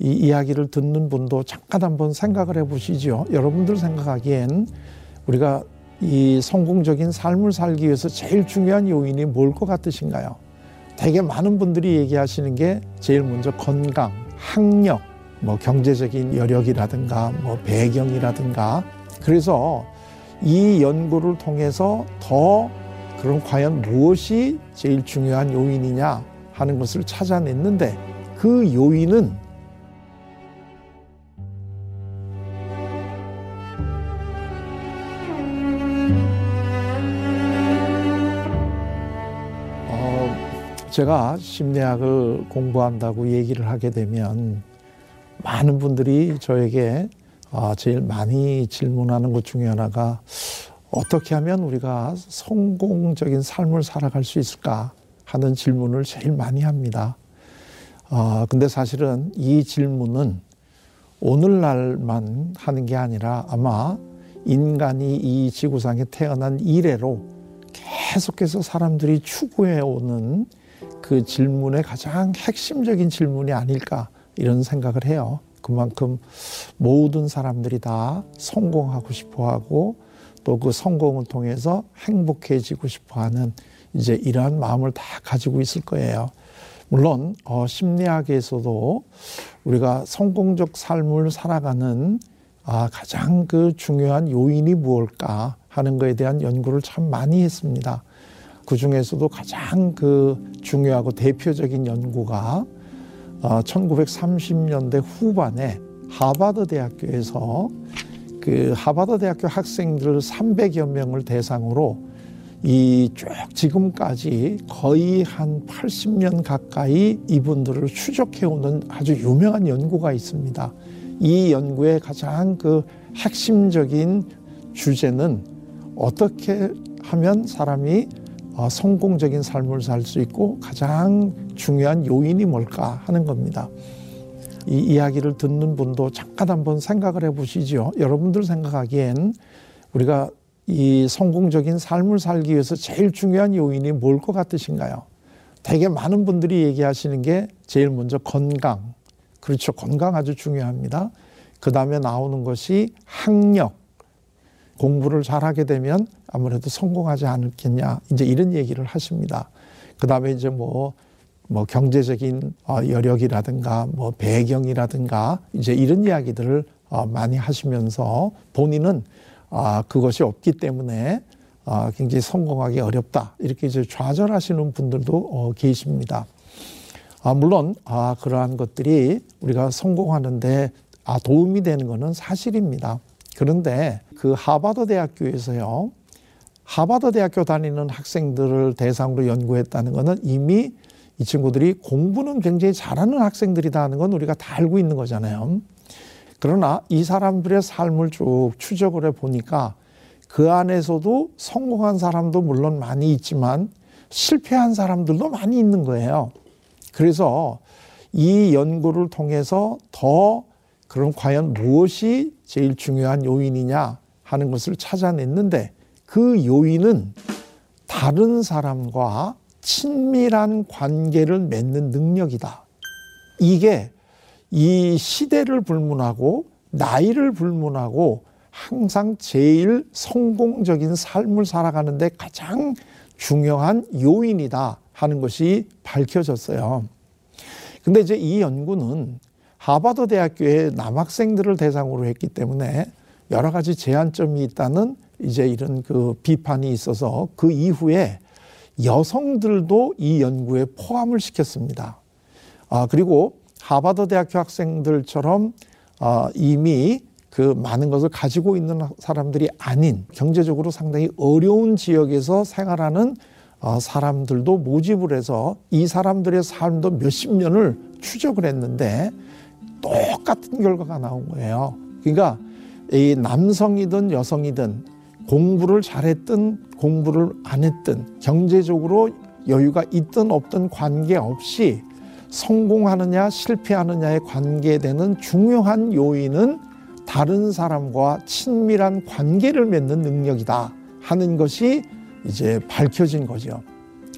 이 이야기를 듣는 분도 잠깐 한번 생각을 해보시죠. 여러분들 생각하기엔 우리가 이 성공적인 삶을 살기 위해서 제일 중요한 요인이 뭘 것 같으신가요? 되게 많은 분들이 얘기하시는 게 제일 먼저 건강, 학력, 뭐 경제적인 여력이라든가 뭐 배경이라든가. 그래서 이 연구를 통해서 더 그럼 과연 무엇이 제일 중요한 요인이냐 하는 것을 찾아냈는데, 그 요인은 제가 심리학을 공부한다고 얘기를 하게 되면 많은 분들이 저에게 제일 많이 질문하는 것 중에 하나가, 어떻게 하면 우리가 성공적인 삶을 살아갈 수 있을까 하는 질문을 제일 많이 합니다. 근데 사실은 이 질문은 오늘날만 하는 게 아니라 아마 인간이 이 지구상에 태어난 이래로 계속해서 사람들이 추구해오는 그 질문의 가장 핵심적인 질문이 아닐까 이런 생각을 해요. 그만큼 모든 사람들이 다 성공하고 싶어하고 또 그 성공을 통해서 행복해지고 싶어하는 이제 이러한 마음을 다 가지고 있을 거예요. 물론 심리학에서도 우리가 성공적 삶을 살아가는 가장 그 중요한 요인이 무엇일까 하는 것에 대한 연구를 참 많이 했습니다. 그 중에서도 가장 그 중요하고 대표적인 연구가 1930년대 후반에 하버드 대학교에서 그 하버드 대학교 학생들 300여 명을 대상으로 이 쭉 지금까지 거의 한 80년 가까이 이분들을 추적해오는 아주 유명한 연구가 있습니다. 이 연구의 가장 그 핵심적인 주제는 어떻게 하면 사람이 성공적인 삶을 살 수 있고 가장 중요한 요인이 뭘까 하는 겁니다. 이 이야기를 듣는 분도 잠깐 한번 생각을 해보시죠. 여러분들 생각하기엔 우리가 이 성공적인 삶을 살기 위해서 제일 중요한 요인이 뭘 것 같으신가요? 되게 많은 분들이 얘기하시는 게 제일 먼저 건강. 그렇죠. 건강 아주 중요합니다. 그 다음에 나오는 것이 학력. 공부를 잘하게 되면 아무래도 성공하지 않겠냐. 이제 이런 얘기를 하십니다. 그 다음에 이제 뭐 경제적인 여력이라든가 뭐 배경이라든가 이제 이런 이야기들을 많이 하시면서 본인은 그것이 없기 때문에 굉장히 성공하기 어렵다. 이렇게 이제 좌절하시는 분들도 계십니다. 물론 그러한 것들이 우리가 성공하는데 도움이 되는 것은 사실입니다. 그런데 그 하버드 대학교에서요, 하버드 대학교 다니는 학생들을 대상으로 연구했다는 것은 이미 이 친구들이 공부는 굉장히 잘하는 학생들이다 하는 건 우리가 다 알고 있는 거잖아요. 그러나 이 사람들의 삶을 쭉 추적을 해보니까 그 안에서도 성공한 사람도 물론 많이 있지만 실패한 사람들도 많이 있는 거예요. 그래서 이 연구를 통해서 더 그럼 과연 무엇이 제일 중요한 요인이냐 하는 것을 찾아냈는데, 그 요인은 다른 사람과 친밀한 관계를 맺는 능력이다. 이게 이 시대를 불문하고 나이를 불문하고 항상 제일 성공적인 삶을 살아가는데 가장 중요한 요인이다 하는 것이 밝혀졌어요. 근데 이제 이 연구는 하버드 대학교의 남학생들을 대상으로 했기 때문에 여러 가지 제한점이 있다는 이제 이런 그 비판이 있어서 그 이후에 여성들도 이 연구에 포함을 시켰습니다. 그리고 하버드 대학교 학생들처럼 이미 그 많은 것을 가지고 있는 사람들이 아닌 경제적으로 상당히 어려운 지역에서 생활하는 사람들도 모집을 해서 이 사람들의 삶도 몇십 년을 추적을 했는데 똑같은 결과가 나온 거예요. 그러니까 이 남성이든 여성이든 공부를 잘했든 공부를 안 했든 경제적으로 여유가 있든 없든 관계없이 성공하느냐 실패하느냐에 관계되는 중요한 요인은 다른 사람과 친밀한 관계를 맺는 능력이다 하는 것이 이제 밝혀진 거죠.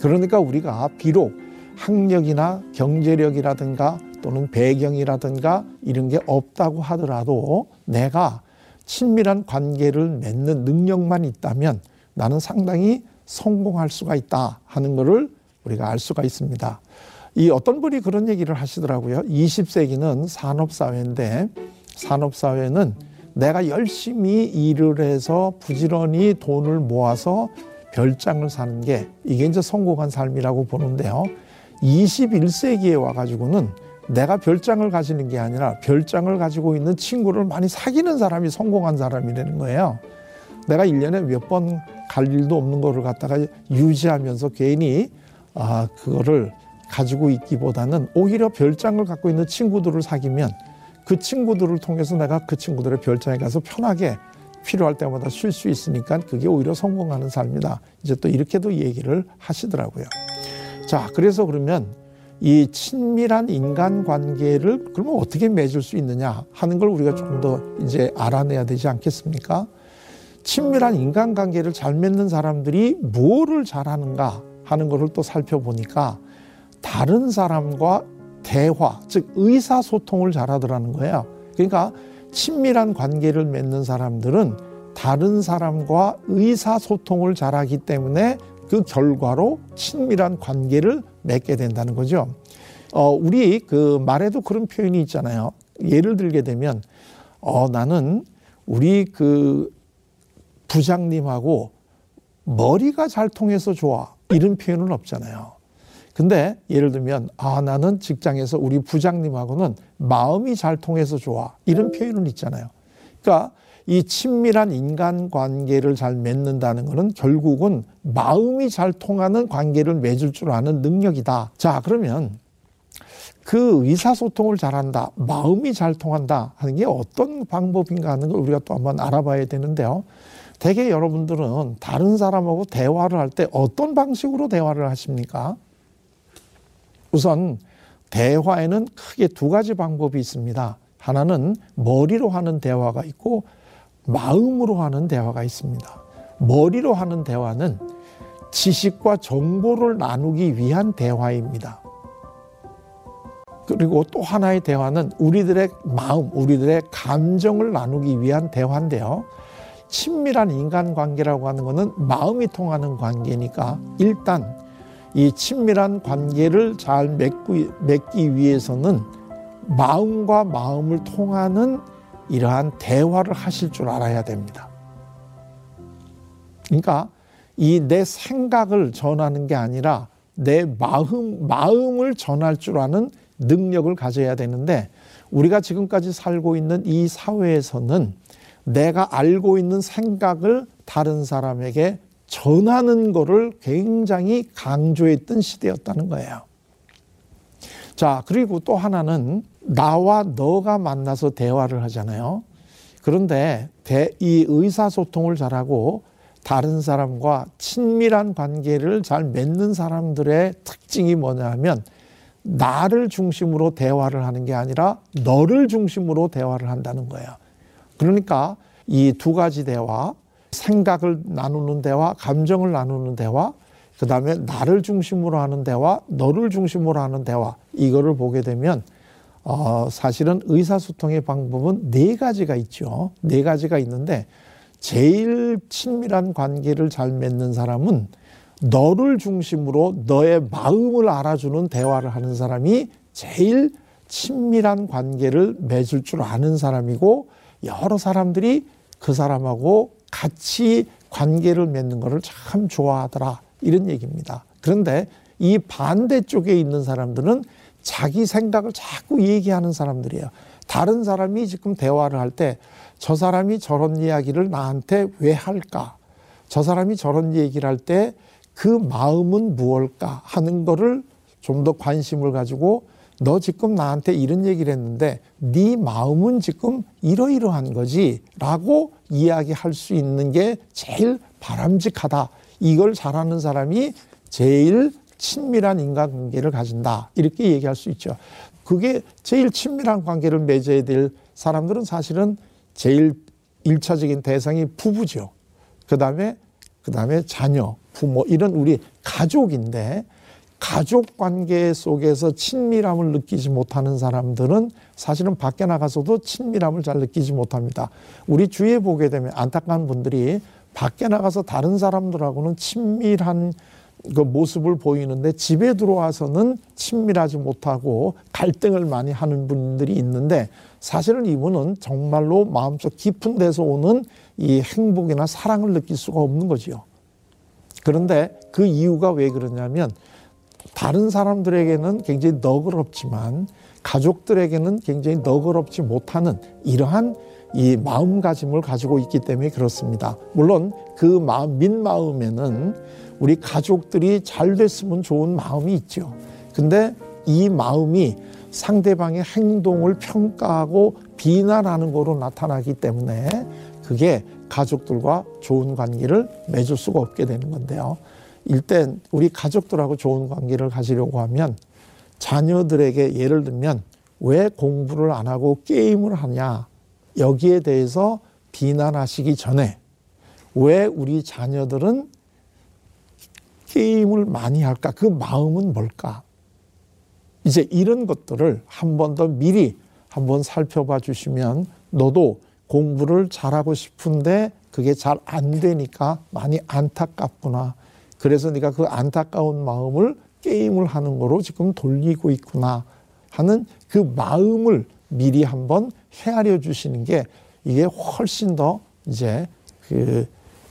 그러니까 우리가 비록 학력이나 경제력이라든가 또는 배경이라든가 이런 게 없다고 하더라도 내가 친밀한 관계를 맺는 능력만 있다면 나는 상당히 성공할 수가 있다 하는 것을 우리가 알 수가 있습니다. 이 어떤 분이 그런 얘기를 하시더라고요. 20세기는 산업사회인데 산업사회는 내가 열심히 일을 해서 부지런히 돈을 모아서 별장을 사는 게 이게 이제 성공한 삶이라고 보는데요. 21세기에 와가지고는 내가 별장을 가지는 게 아니라 별장을 가지고 있는 친구를 많이 사귀는 사람이 성공한 사람이라는 거예요. 내가 1년에 몇 번 갈 일도 없는 거를 갖다가 유지하면서 괜히 그거를 가지고 있기보다는 오히려 별장을 갖고 있는 친구들을 사귀면 그 친구들을 통해서 내가 그 친구들의 별장에 가서 편하게 필요할 때마다 쉴 수 있으니까 그게 오히려 성공하는 삶이다. 이제 또 이렇게도 얘기를 하시더라고요. 자, 그래서 그러면 이 친밀한 인간관계를 그러면 어떻게 맺을 수 있느냐 하는 걸 우리가 조금 더 이제 알아내야 되지 않겠습니까? 친밀한 인간관계를 잘 맺는 사람들이 뭐를 잘하는가 하는 것을 또 살펴보니까 다른 사람과 대화, 즉 의사소통을 잘하더라는 거예요. 그러니까 친밀한 관계를 맺는 사람들은 다른 사람과 의사소통을 잘하기 때문에 그 결과로 친밀한 관계를 맺게 된다는 거죠. 우리 그 말에도 그런 표현이 있잖아요. 예를 들게 되면 나는 우리 그 부장님하고 머리가 잘 통해서 좋아 이런 표현은 없잖아요. 근데 예를 들면 나는 직장에서 우리 부장님하고는 마음이 잘 통해서 좋아 이런 표현은 있잖아요. 그러니까 이 친밀한 인간관계를 잘 맺는다는 것은 결국은 마음이 잘 통하는 관계를 맺을 줄 아는 능력이다. 자, 그러면 그 의사소통을 잘한다, 마음이 잘 통한다 하는 게 어떤 방법인가 하는 걸 우리가 또 한번 알아봐야 되는데요. 대개 여러분들은 다른 사람하고 대화를 할 때 어떤 방식으로 대화를 하십니까? 우선 대화에는 크게 두 가지 방법이 있습니다. 하나는 머리로 하는 대화가 있고 마음으로 하는 대화가 있습니다. 머리로 하는 대화는 지식과 정보를 나누기 위한 대화입니다. 그리고 또 하나의 대화는 우리들의 마음, 우리들의 감정을 나누기 위한 대화인데요. 친밀한 인간관계라고 하는 것은 마음이 통하는 관계니까 일단 이 친밀한 관계를 잘 맺기 위해서는 마음과 마음을 통하는 이러한 대화를 하실 줄 알아야 됩니다. 그러니까 이 내 생각을 전하는 게 아니라 내 마음을 전할 줄 아는 능력을 가져야 되는데 우리가 지금까지 살고 있는 이 사회에서는 내가 알고 있는 생각을 다른 사람에게 전하는 거를 굉장히 강조했던 시대였다는 거예요. 자, 그리고 또 하나는 나와 너가 만나서 대화를 하잖아요. 그런데 이 의사소통을 잘하고 다른 사람과 친밀한 관계를 잘 맺는 사람들의 특징이 뭐냐 하면 나를 중심으로 대화를 하는 게 아니라 너를 중심으로 대화를 한다는 거예요. 그러니까 이 두 가지 대화, 생각을 나누는 대화, 감정을 나누는 대화, 그 다음에 나를 중심으로 하는 대화, 너를 중심으로 하는 대화, 이거를 보게 되면 사실은 의사소통의 방법은 네 가지가 있죠. 네 가지가 있는데 제일 친밀한 관계를 잘 맺는 사람은 너를 중심으로 너의 마음을 알아주는 대화를 하는 사람이 제일 친밀한 관계를 맺을 줄 아는 사람이고 여러 사람들이 그 사람하고 같이 관계를 맺는 것을 참 좋아하더라 이런 얘기입니다. 그런데 이 반대쪽에 있는 사람들은 자기 생각을 자꾸 얘기하는 사람들이에요. 다른 사람이 지금 대화를 할 때 저 사람이 저런 이야기를 나한테 왜 할까? 저 사람이 저런 얘기를 할 때 그 마음은 무엇일까? 하는 거를 좀 더 관심을 가지고 너 지금 나한테 이런 얘기를 했는데 네 마음은 지금 이러이러한 거지 라고 이야기할 수 있는 게 제일 바람직하다. 이걸 잘하는 사람이 제일 친밀한 인간관계를 가진다. 이렇게 얘기할 수 있죠. 그게 제일 친밀한 관계를 맺어야 될 사람들은 사실은 제일 1차적인 대상이 부부죠. 그다음에 자녀, 부모 이런 우리 가족인데 가족관계 속에서 친밀함을 느끼지 못하는 사람들은 사실은 밖에 나가서도 친밀함을 잘 느끼지 못합니다. 우리 주위에 보게 되면 안타까운 분들이 밖에 나가서 다른 사람들하고는 친밀한 그 모습을 보이는데 집에 들어와서는 친밀하지 못하고 갈등을 많이 하는 분들이 있는데, 사실은 이분은 정말로 마음속 깊은 데서 오는 이 행복이나 사랑을 느낄 수가 없는 거지요. 그런데 그 이유가 왜 그러냐면 다른 사람들에게는 굉장히 너그럽지만 가족들에게는 굉장히 너그럽지 못하는 이러한 이 마음가짐을 가지고 있기 때문에 그렇습니다. 물론 그 마음, 민마음에는 우리 가족들이 잘 됐으면 좋은 마음이 있죠. 근데 이 마음이 상대방의 행동을 평가하고 비난하는 거로 나타나기 때문에 그게 가족들과 좋은 관계를 맺을 수가 없게 되는 건데요. 일단 우리 가족들하고 좋은 관계를 가지려고 하면 자녀들에게 예를 들면 왜 공부를 안 하고 게임을 하냐, 여기에 대해서 비난하시기 전에 왜 우리 자녀들은 게임을 많이 할까, 그 마음은 뭘까, 이제 이런 것들을 한 번 더 미리 한번 살펴봐 주시면, 너도 공부를 잘하고 싶은데 그게 잘 안 되니까 많이 안타깝구나, 그래서 네가 그 안타까운 마음을 게임을 하는 거로 지금 돌리고 있구나 하는 그 마음을 미리 한번 헤아려 주시는 게, 이게 훨씬 더 이제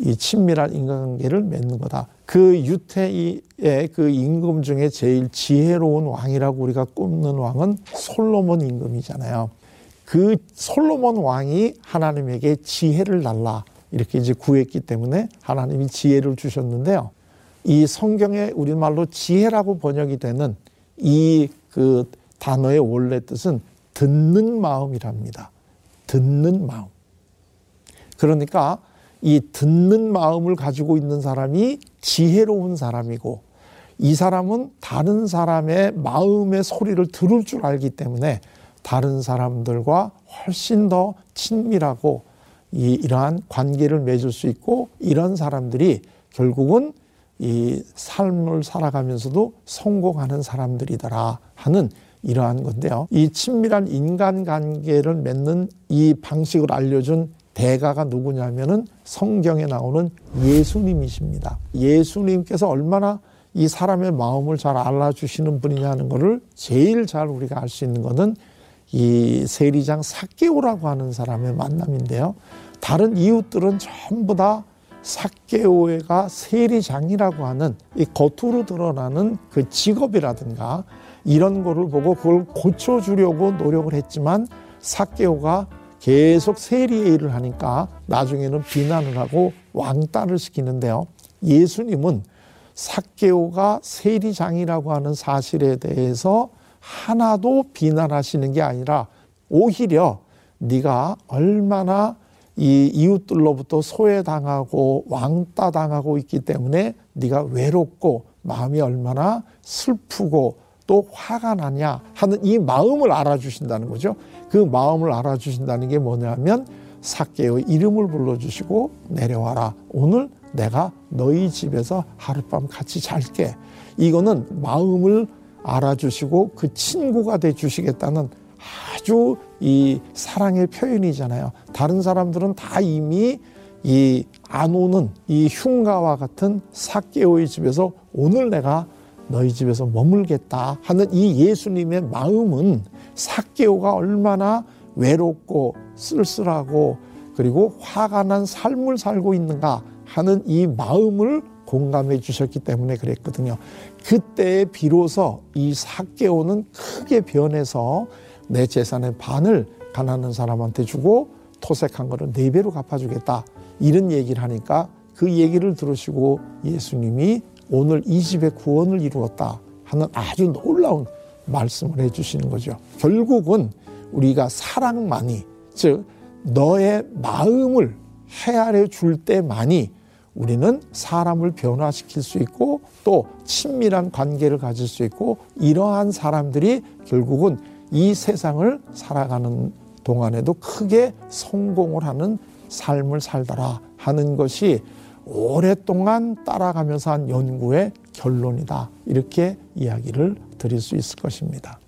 이 친밀한 인간관계를 맺는 거다. 그 유태의 그 임금 중에 제일 지혜로운 왕이라고 우리가 꼽는 왕은 솔로몬 임금이잖아요. 그 솔로몬 왕이 하나님에게 지혜를 달라 이렇게 이제 구했기 때문에 하나님이 지혜를 주셨는데요. 이 성경에 우리말로 지혜라고 번역이 되는 이 그 단어의 원래 뜻은 듣는 마음이랍니다. 듣는 마음. 그러니까 이 듣는 마음을 가지고 있는 사람이 지혜로운 사람이고, 이 사람은 다른 사람의 마음의 소리를 들을 줄 알기 때문에 다른 사람들과 훨씬 더 친밀하고 이러한 관계를 맺을 수 있고, 이런 사람들이 결국은 이 삶을 살아가면서도 성공하는 사람들이더라 하는 이러한 건데요. 이 친밀한 인간관계를 맺는 이 방식을 알려준 대가가 누구냐면은 성경에 나오는 예수님이십니다. 예수님께서 얼마나 이 사람의 마음을 잘 알아주시는 분이냐는 것을 제일 잘 우리가 알 수 있는 것은 이 세리장 삭개오라고 하는 사람의 만남인데요. 다른 이웃들은 전부 다 삭개오가 세리장이라고 하는 이 겉으로 드러나는 그 직업이라든가 이런 거를 보고 그걸 고쳐주려고 노력을 했지만, 삭개오가 계속 세리의 일을 하니까 나중에는 비난을 하고 왕따를 시키는데요. 예수님은 삭개오가 세리장이라고 하는 사실에 대해서 하나도 비난하시는 게 아니라 오히려 네가 얼마나 이 이웃들로부터 소외당하고 왕따당하고 있기 때문에 네가 외롭고 마음이 얼마나 슬프고 또 화가 나냐 하는 이 마음을 알아주신다는 거죠. 그 마음을 알아주신다는 게 뭐냐면 삭개오의 이름을 불러주시고 내려와라, 오늘 내가 너희 집에서 하룻밤 같이 잘게, 이거는 마음을 알아주시고 그 친구가 돼 주시겠다는 아주 이 사랑의 표현이잖아요. 다른 사람들은 다 이미 이 안 오는 이 흉가와 같은 삭개오의 집에서 오늘 내가 너희 집에서 머물겠다 하는 이 예수님의 마음은 삭개오가 얼마나 외롭고 쓸쓸하고 그리고 화가 난 삶을 살고 있는가 하는 이 마음을 공감해 주셨기 때문에 그랬거든요. 그때에 비로소 이 삭개오는 크게 변해서 내 재산의 반을 가난한 사람한테 주고 토색한 거를 4배로 갚아주겠다 이런 얘기를 하니까, 그 얘기를 들으시고 예수님이 오늘 이 집의 구원을 이루었다 하는 아주 놀라운 말씀을 해주시는 거죠. 결국은 우리가 사랑만이, 즉 너의 마음을 헤아려 줄 때만이 우리는 사람을 변화시킬 수 있고 또 친밀한 관계를 가질 수 있고, 이러한 사람들이 결국은 이 세상을 살아가는 동안에도 크게 성공을 하는 삶을 살더라 하는 것이 오랫동안 따라가면서 한 연구의 결론이다. 이렇게 이야기를 드릴 수 있을 것입니다.